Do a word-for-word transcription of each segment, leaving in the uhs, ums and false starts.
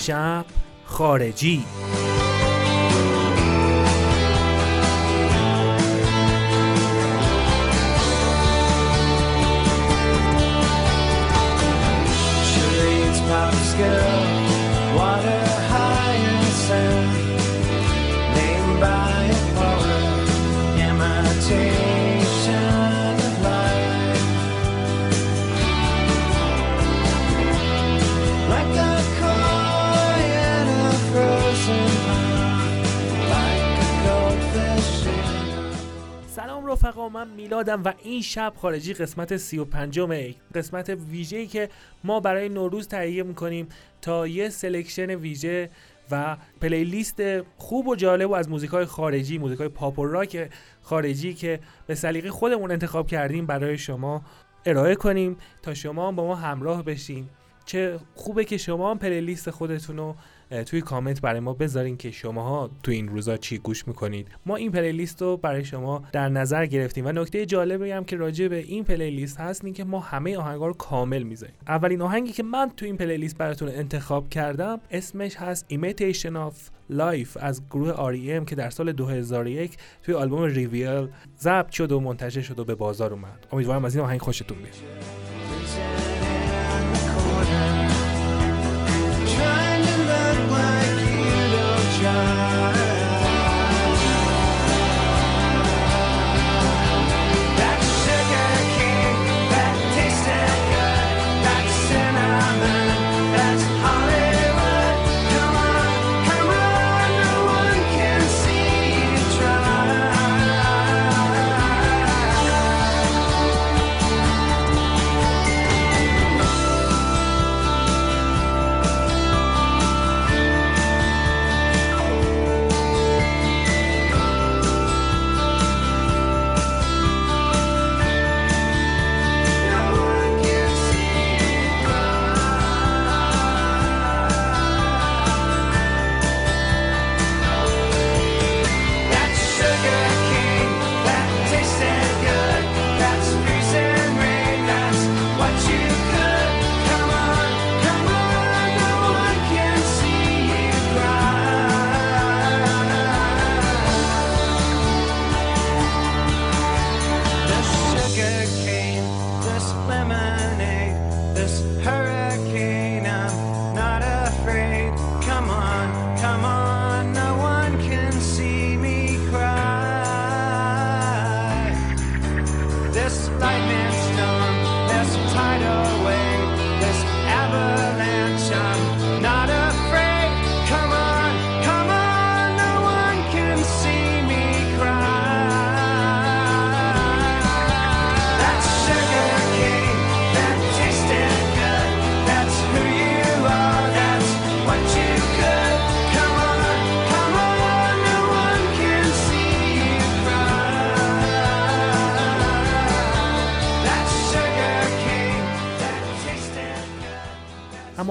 شب خارجی. رفقا، من میلادم و این شب خارجی قسمت سی و پنجمه، قسمت ویژه‌ای که ما برای نوروز تهیه می‌کنیم تا یه سلکشن ویژه و پلیلیست خوب و جالب و از موزیکای خارجی، موزیکای پاپ و راک خارجی که به سلیقه خودمون انتخاب کردیم برای شما ارائه کنیم تا شما هم با ما همراه بشین. چه خوبه که شما هم پلیلیست خودتون رو توی کامنت برای ما بذارین که شماها تو این روزا چی گوش میکنید. ما این پلیلیست رو برای شما در نظر گرفتیم و نکته جالبی هم که راجع به این پلیلیست هست این که ما همه آهنگا رو کامل میذاریم. اولین آهنگی که من تو این پلیلیست براتون انتخاب کردم اسمش هست Imitation of Life از گروه آر ای ام که در سال دو هزار و یک توی آلبوم ریویل ضبط شد و منتشر شد و به بازار اومد. امیدوارم از این آهنگ خوشتون بیاد.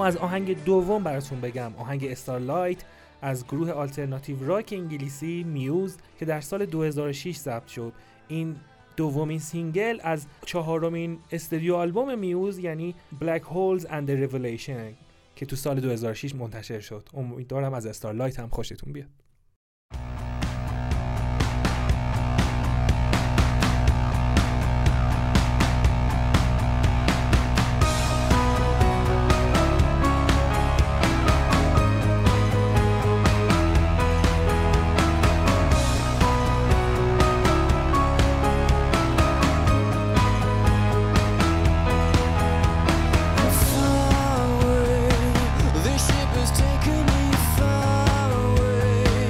از آهنگ دوم براتون بگم، آهنگ استارلایت از گروه آلترناتیو راک انگلیسی میوز که در سال دو هزار و شش ضبط شد. این دومین سینگل از چهارمین استودیو آلبوم میوز یعنی بلک هولز اند ریولیشن که تو سال دو هزار و شش منتشر شد. امیدوارم از استارلایت هم خوشتون بیاد. Taking me far away.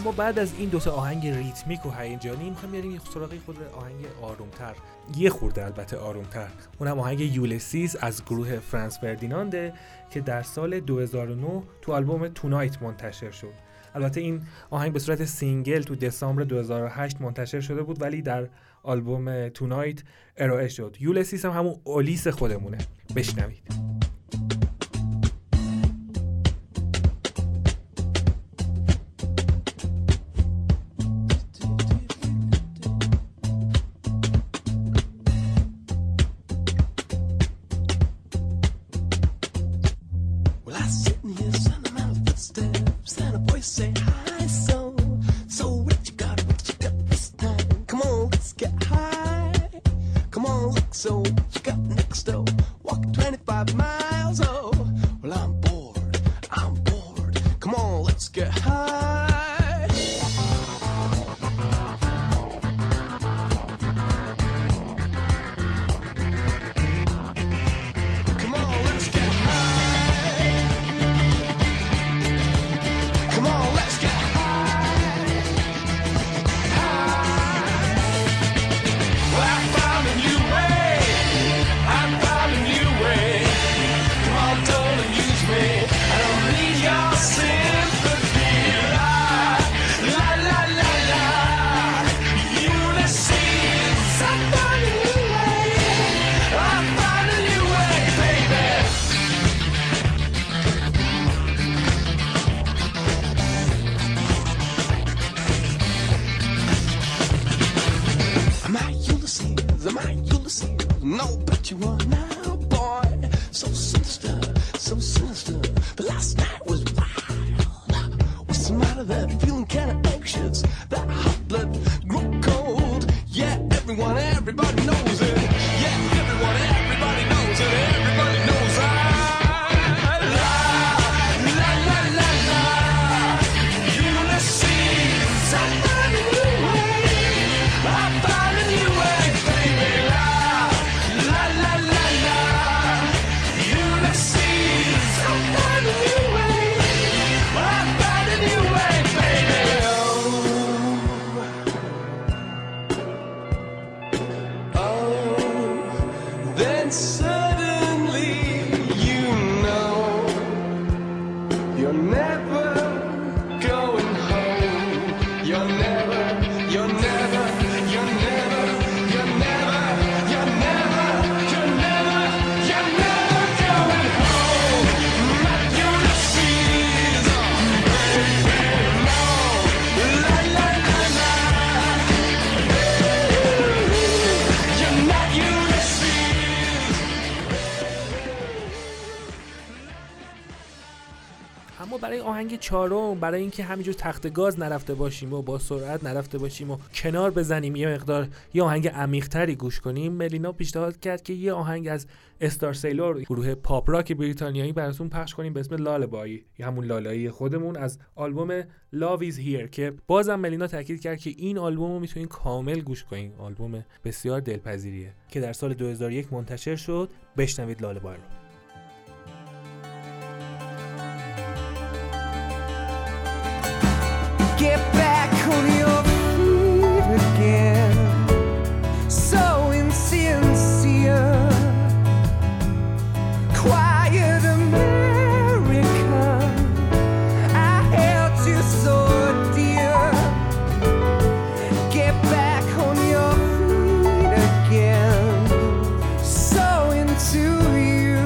اما بعد از این دو تا آهنگ ریتمیک و هیجانی می‌خوام بریم یه سراغ خود آهنگ آروم‌تر، یه خورده البته آروم‌تر. اونم آهنگ یولیسیس از گروه فرانس فردیناند که در سال دو هزار و نه تو آلبوم تونایت منتشر شد. البته این آهنگ به صورت سینگل تو دسامبر دو هزار و هشت منتشر شده بود ولی در آلبوم تونایت ارائه شد. یولیسیس هم همون اولیس خودمونه. بشنوید. چارم برای اینکه همینجور تخت گاز نرفته باشیم و با سرعت نرفته باشیم و کنار بزنیم یه مقدار یه آهنگ عمیق‌تری گوش کنیم، ملینا پیشنهاد کرد که یه آهنگ از استار سیلور گروه پاپ راک بریتانیایی براتون پخش کنیم به اسم لالابای، یا همون لالایی خودمون، از آلبوم Love is Here که بازم ملینا تاکید کرد که این آلبوم رو میتونین کامل گوش کنین. آلبوم بسیار دلپذیریه که در سال دو هزار و یک منتشر شد. بشنوید لالابای رو. Get back on your feet again. So insincere. Quiet America, I held you so dear. Get back on your feet again. So into you.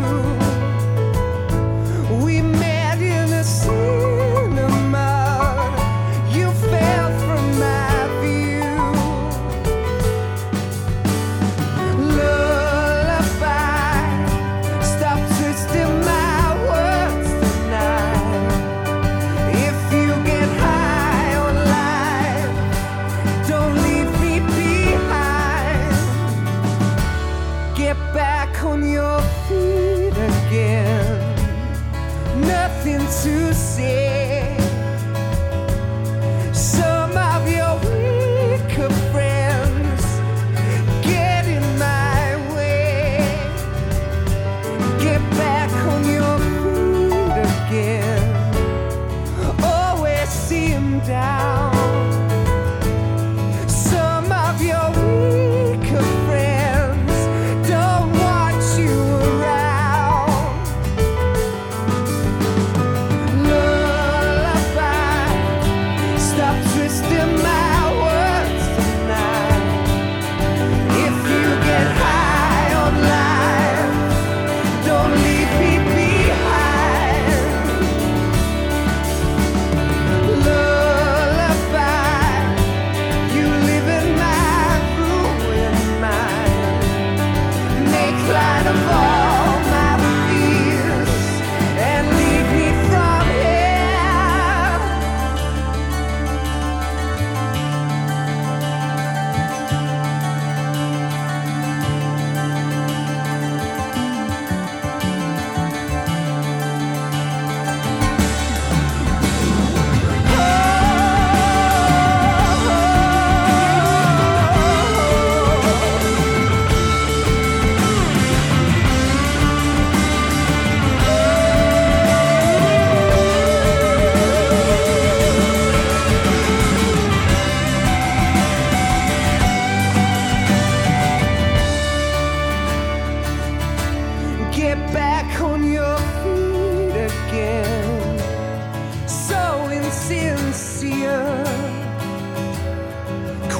sincere,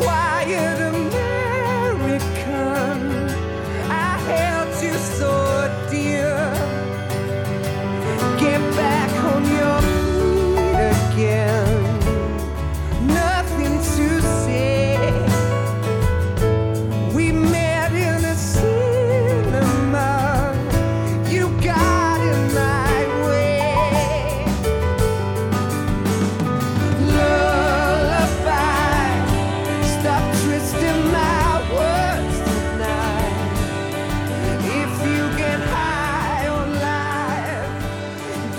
quiet American. I held you so dear. Get back on your feet again. Nothing to say. We met in a cinema. You got in my way. Lullaby, stop twisting my words tonight. If you get high on life,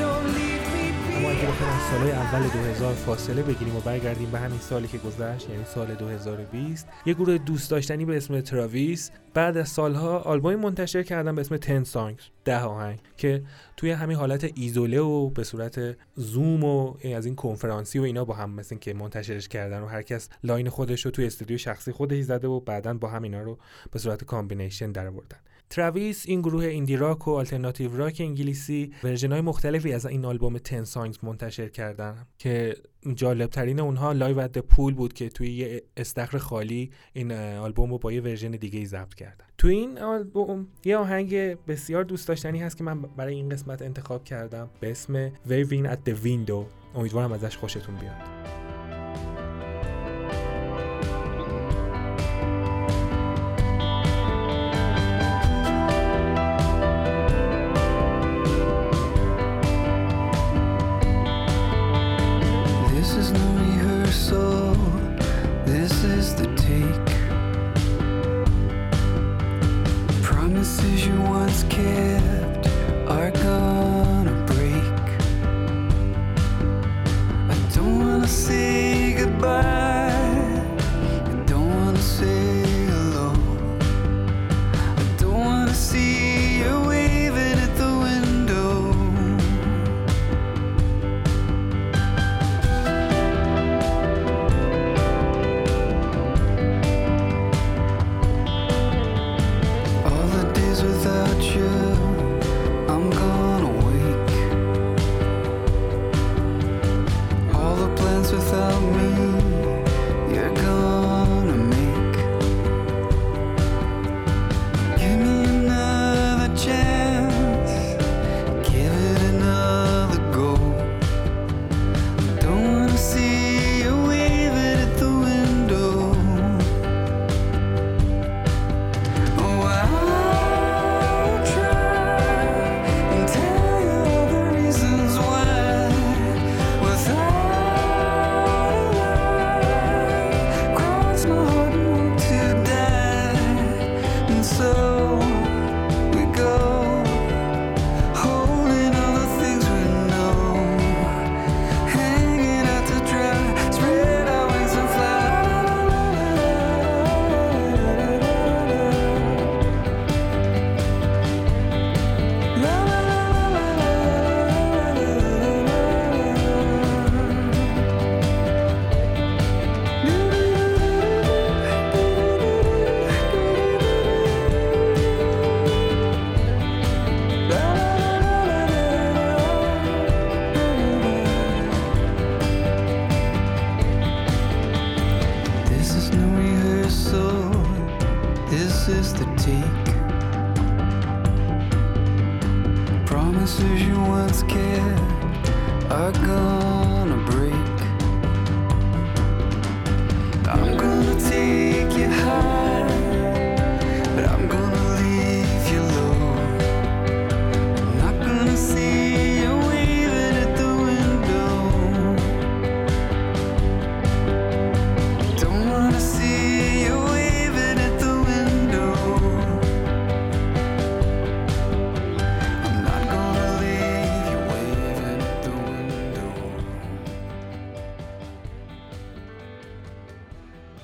don't leave me behind. سالهای اول دو هزار فاصله بگیریم و برگردیم به همین سالی که گذشت، یعنی سال دو هزار و بیست. یه گروه دوست داشتنی به اسم تراویس بعد از سالها آلبومی منتشر کردن به اسم تن سانگز، ده آهنگ، که توی همین حالت ایزوله و به صورت زوم و از این کنفرانسی و اینا با هم مثل که منتشرش کردن و هر کس لاین خودش رو توی استودیو شخصی خودش زده و بعداً با هم اینا رو به صورت کامبینیشن درآوردن. تراویس این گروه ایندی راک و آلترناتیو راک انگلیسی ورژن‌های مختلفی از این آلبوم تن سانگز منتشر کردن که جالبترین اونها لایو ات پول بود که توی یه استخر خالی این آلبوم رو با یه ورژن دیگه ضبط کردن. توی این آلبوم یه آهنگ بسیار دوست داشتنی هست که من برای این قسمت انتخاب کردم به اسم Waving at the Window. امیدوارم ازش خوشتون بیاد.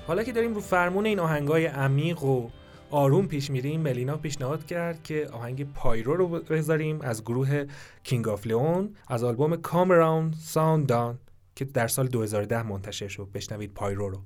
حالا که داریم رو فرمون این آهنگای عمیق و آروم پیش میریم، ملینا پیشنهاد کرد که آهنگ پایرو رو بذاریم از گروه کینگ آف لیون از آلبوم Come Around Sundown که در سال دو هزار و ده منتشر شد. بشنوید پایرو رو.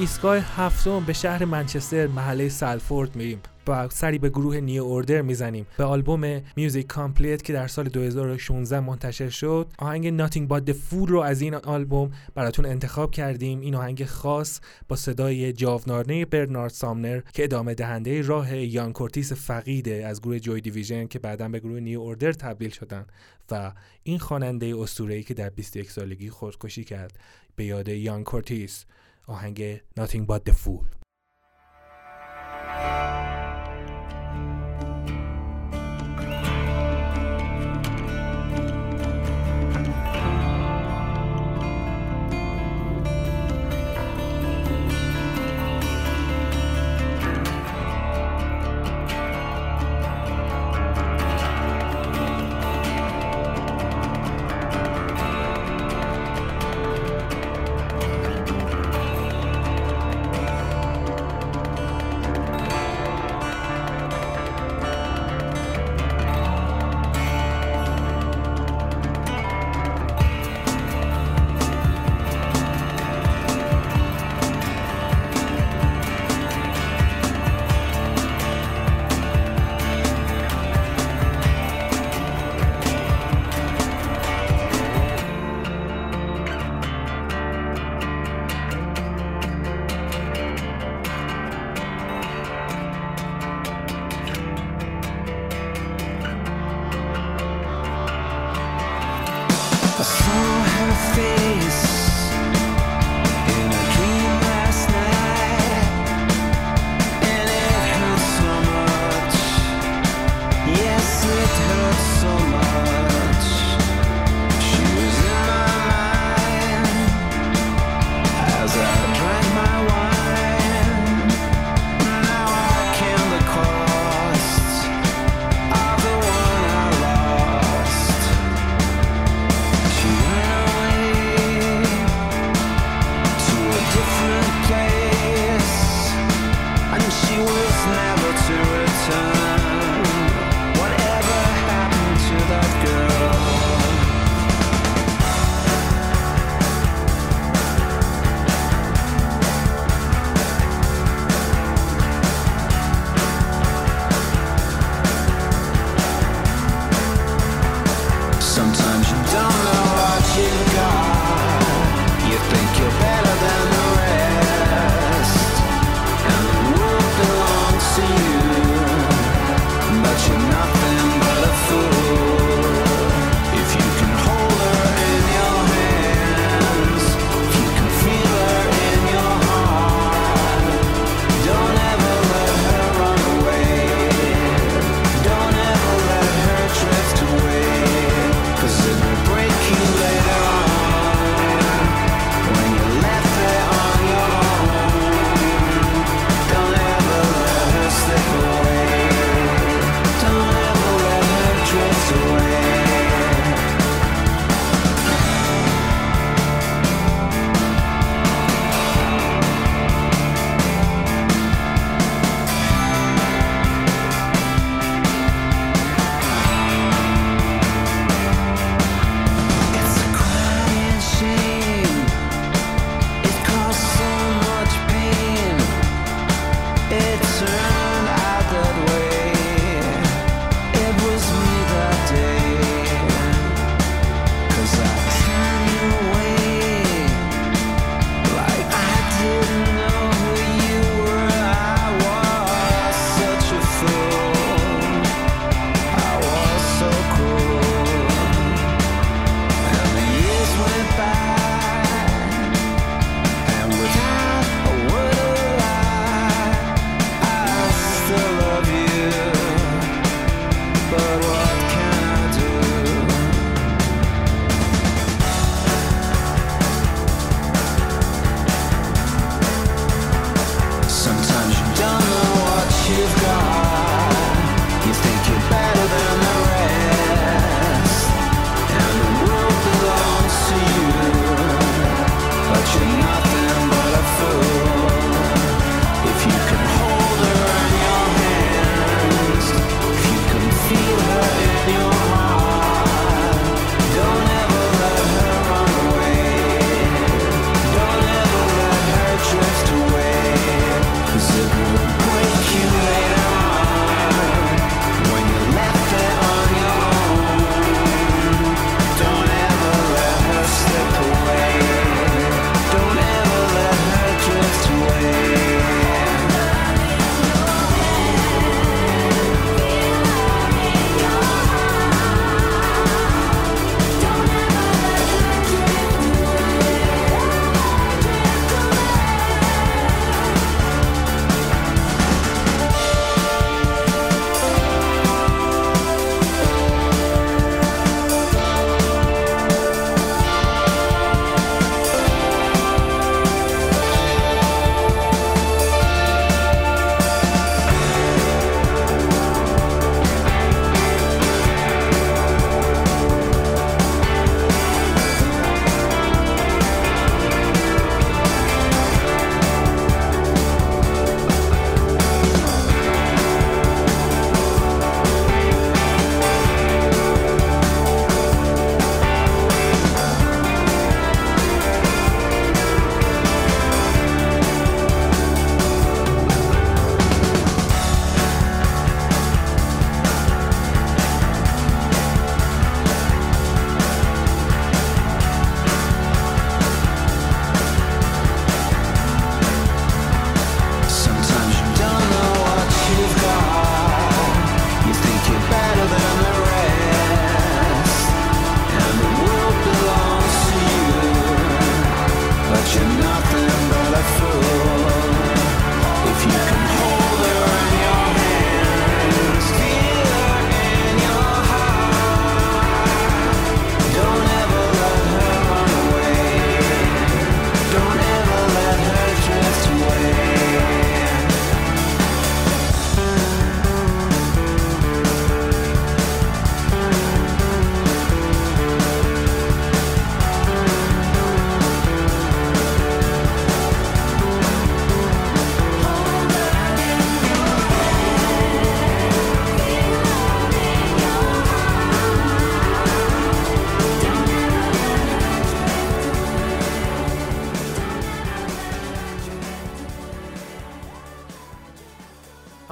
ایستگاه هفتم به شهر منچستر محله سالفورد میریم و سری به گروه نیو اوردر میزنیم. به آلبوم Music Complete که در سال دو هزار و شانزده منتشر شد آهنگ Nothing but the Fool رو از این آلبوم براتون انتخاب کردیم. این آهنگ خاص با صدای جاودانه برنارد سامنر که ادامه دهنده راه ایان کورتیس فقیده از گروه جوی دیویژن که بعداً به گروه نیو اوردر تبدیل شدن و این خواننده اسطوره‌ای که در بیست و یک سالگی خودکشی کرد به یاد ایان کورتیس. آهنگ Nothing but the Fool.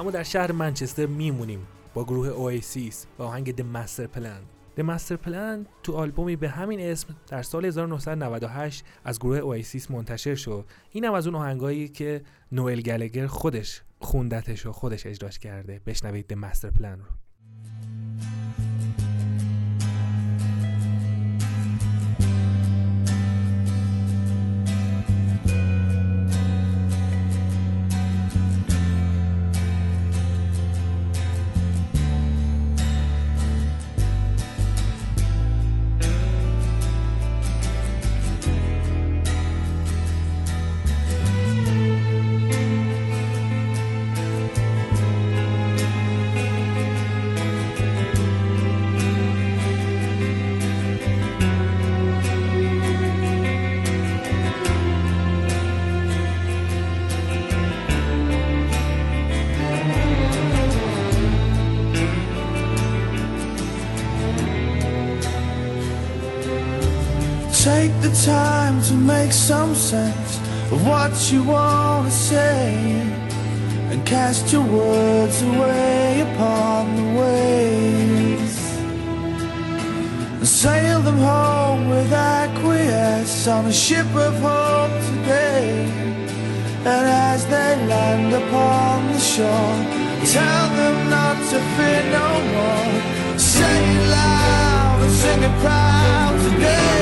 اما در شهر منچستر میمونیم با گروه اواسیس و آهنگ The Master Plan. The Master Plan تو آلبومی به همین اسم در سال هزار و نهصد و نود و هشت از گروه اواسیس منتشر شد. اینم از اون آهنگایی که نوئل گلگر خودش خوندتش و خودش اجراش کرده. بشنوید The Master Plan رو. Time to make some sense of what you want to say, and cast your words away upon the waves, and sail them home with acquiesce on a ship of hope today. And as they land upon the shore, tell them not to fear no more. Say it loud and sing it proud today.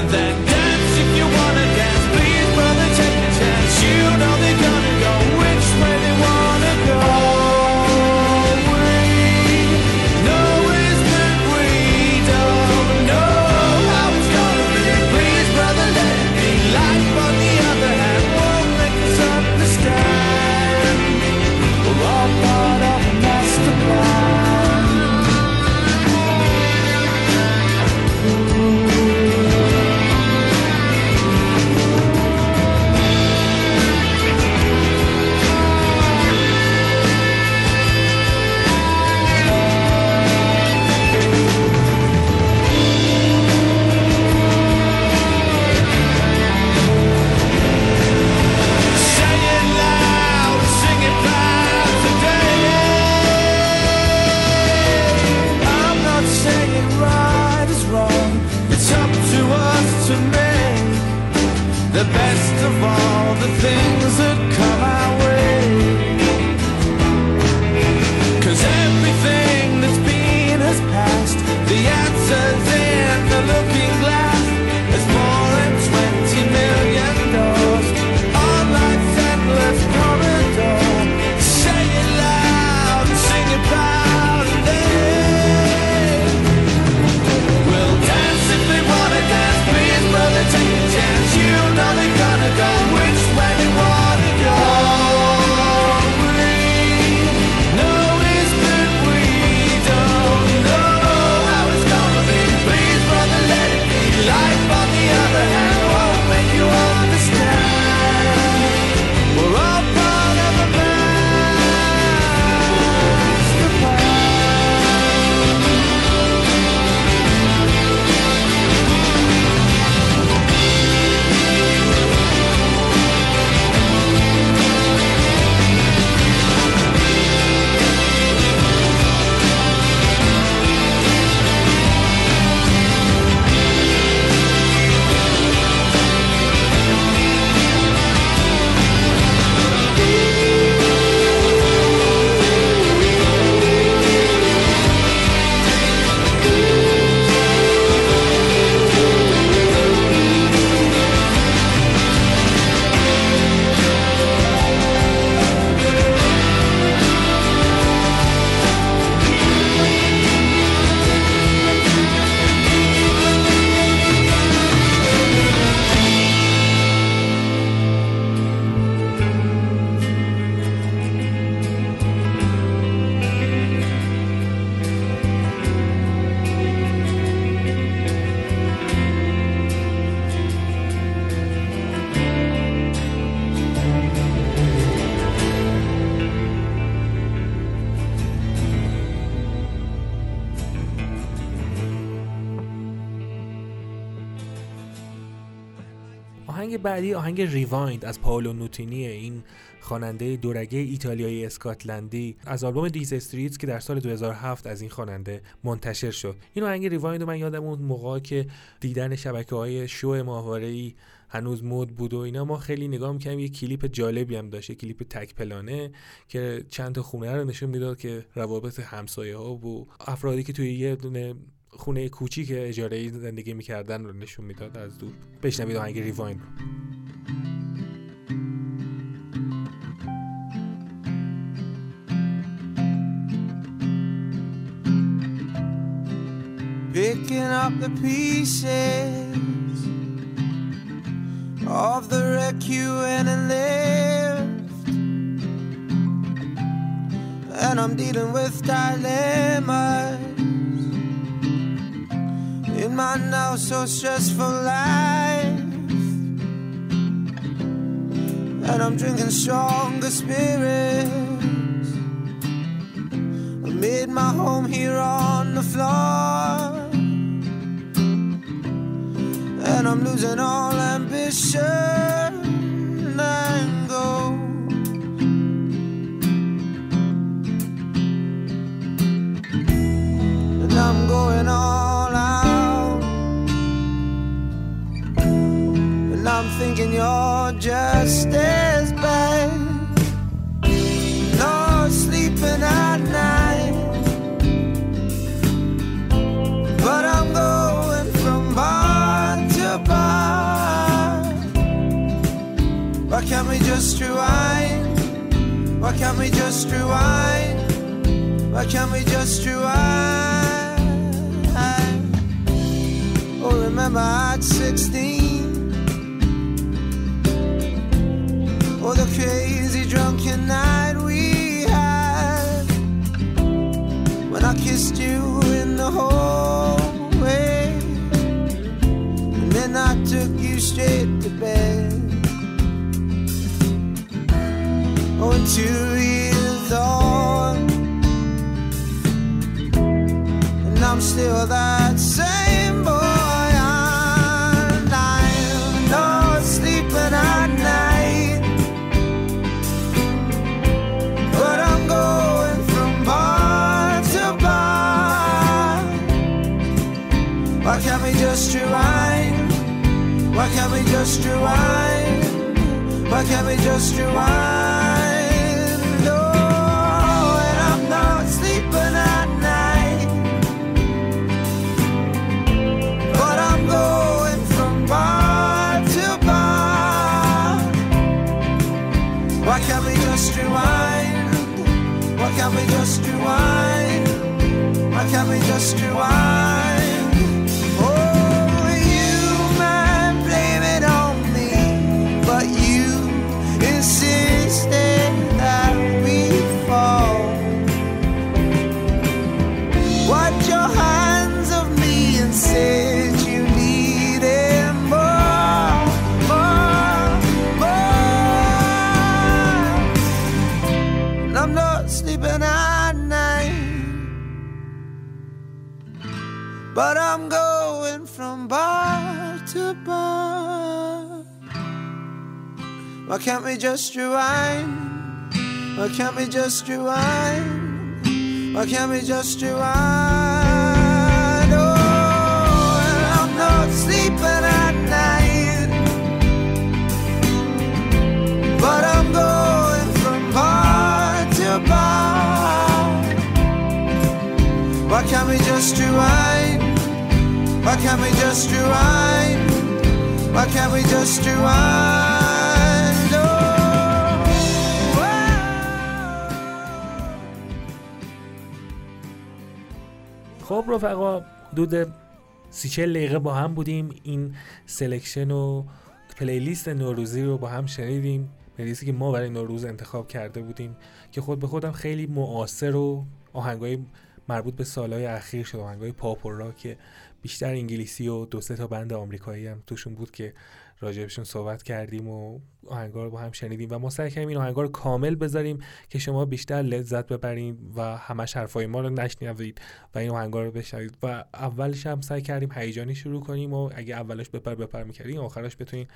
And then dance if you wanna dance. Please brother take a chance. You know they're gonna go which way they wanna go. All we know is that we don't know how it's gonna be. Please brother let it be. Life on the other hand won't make us understand. We're all part of a master plan. The best of all the things that come our way, 'cause everything that's been has passed. The answer's in the looking glass. There's more than twenty million doors. All life's endless corridor. Say it loud and sing it proud and then we'll dance if they wanna dance. Please brother take a chance. You know they're gonna go which way they wanna go. بعدی آهنگ ریوایند از پائولو نوتینی، این خواننده دورگه ایتالیایی اسکاتلندی، از آلبوم دیز استریتس که در سال دو هزار و هفت از این خواننده منتشر شد. این آهنگ ریوایند من یادم اون موقع که دیدن شبکه‌های شو ماهواره‌ای هنوز مود بود و اینا، ما خیلی نگاه می‌کردیم. یک کلیپ جالبی هم داشت، یک کلیپ تک پلانه که چند تا خونه رو نشون میداد که روابط همسایه‌ها و افرادی که توی یه دونه خونه کوچیک اجاره‌ای زندگی می‌کردن رو نشون میداد از دور. بشنوید آهنگ ریوایند رو. Picking up the pieces of the wreck you went and left, and I'm dealing with dilemmas in my now so stressful life, and I'm drinking stronger spirits. I made my home here on the floor, and I'm losing all ambition and goal. And I'm going all out, and I'm thinking you're just as bad. No sleeping at night, but I'm going from bar to bar. Why can't we just rewind? Why can't we just rewind? Why can't we just rewind? Oh, remember at sixteen, oh, the crazy drunken night we had, when I kissed you in the hallway, and then I took you straight to bed. Oh, and two years on, and I'm still that same boy. And I'm not sleeping at night, but I'm going from bar to bar. Why can't we just rewind? Why can't we just rewind? Why can't we just rewind? Why can't we just rewind? Why can't we just rewind? Oh, you might blame it on me, but you insisted that we fall. Wipe your hands of me and said you needed more, more, more. And I'm not sleeping but I'm going from bar to bar. Why can't we just rewind? Why can't we just rewind? Why can't we just rewind? Oh, and I'm not sleeping at night, but I'm going from bar to bar. Why can't we just rewind? Why can't we just rewind? Why can't we just rewind? Oh, wow. خب رفقا، حدود سی و چهار دقیقه با هم بودیم، این سلکشن و پلیلیست نوروزی رو با هم شنیدیم، پلیلیستی که ما برای نوروز انتخاب کرده بودیم که خود به خودم خیلی معاصر و آهنگای مربوط به سالهای اخیر شد، آهنگای پاپ و راک بیشتر انگلیسی و دو سه تا بند آمریکایی هم توشون بود که راجبشون صحبت کردیم و آهنگا رو با هم شنیدیم و ما سعی کردیم این آهنگا رو کامل بذاریم که شما بیشتر لذت ببرید و همش حرفای ما رو نشنوید و این آهنگا رو بشنوید. و اولش هم سعی کردیم هیجانی شروع کنیم و اگه اولش بپر بپر می‌کردین آخرش بتونین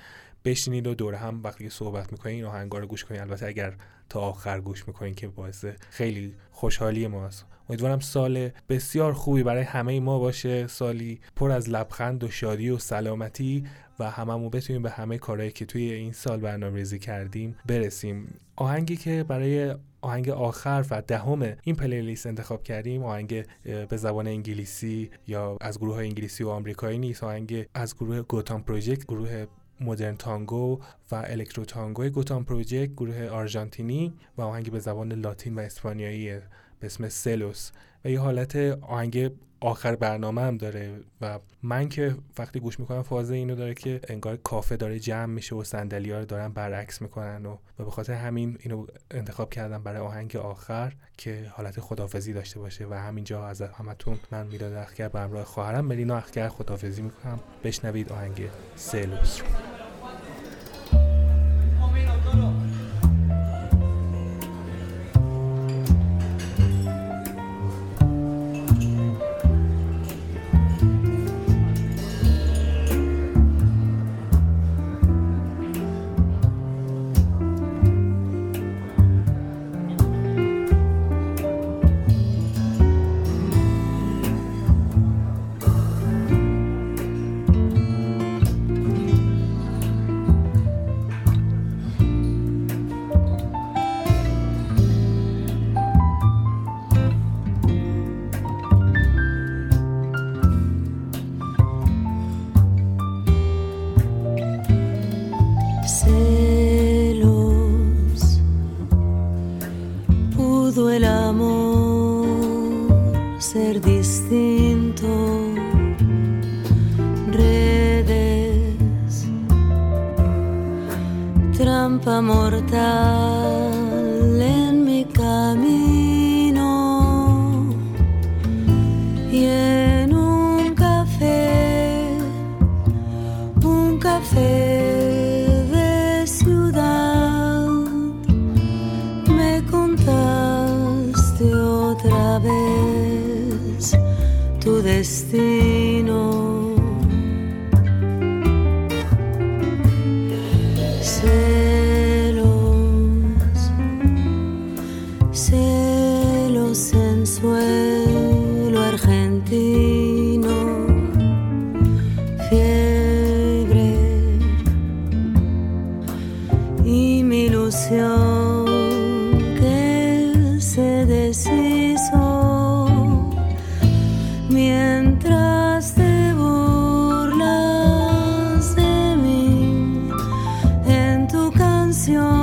بشینید و دور هم وقتی صحبت می‌کنین این آهنگا رو گوش کنین. البته اگر تا آخر گوش می‌کنین که باعث خیلی خوشحالی ماست. امیدوارم سال بسیار خوبی برای همه ما باشه، سالی پر از لبخند و شادی و سلامتی و هممون بتونیم به همه کارهایی که توی این سال برنامه‌ریزی کردیم برسیم. آهنگی که برای آهنگ آخر و دهم این پلیلیست انتخاب کردیم آهنگ به زبان انگلیسی یا از گروه های انگلیسی و آمریکایی نیست، آهنگ از گروه گوتان پروژکت، گروه مدرن تانگو و الکترو تانگوی گوتان پروژکت، گروه آرژانتینی، و آهنگ به زبان لاتین و اسپانیایی به اسم سلوس و یه حالت آهنگ آخر برنامه هم داره و من که وقتی گوش میکنم فاز اینو داره که انگار کافه داره جمع میشه و صندلی‌ها رو دارن برعکس میکنن و به خاطر همین اینو انتخاب کردم برای آهنگ آخر که حالت خدافزی داشته باشه. و همینجا از همتون من میلاد اخگر به همراه خواهرم ملینا اخگر خدافزی میکنم. بشنوید آهنگ سلوس. Yo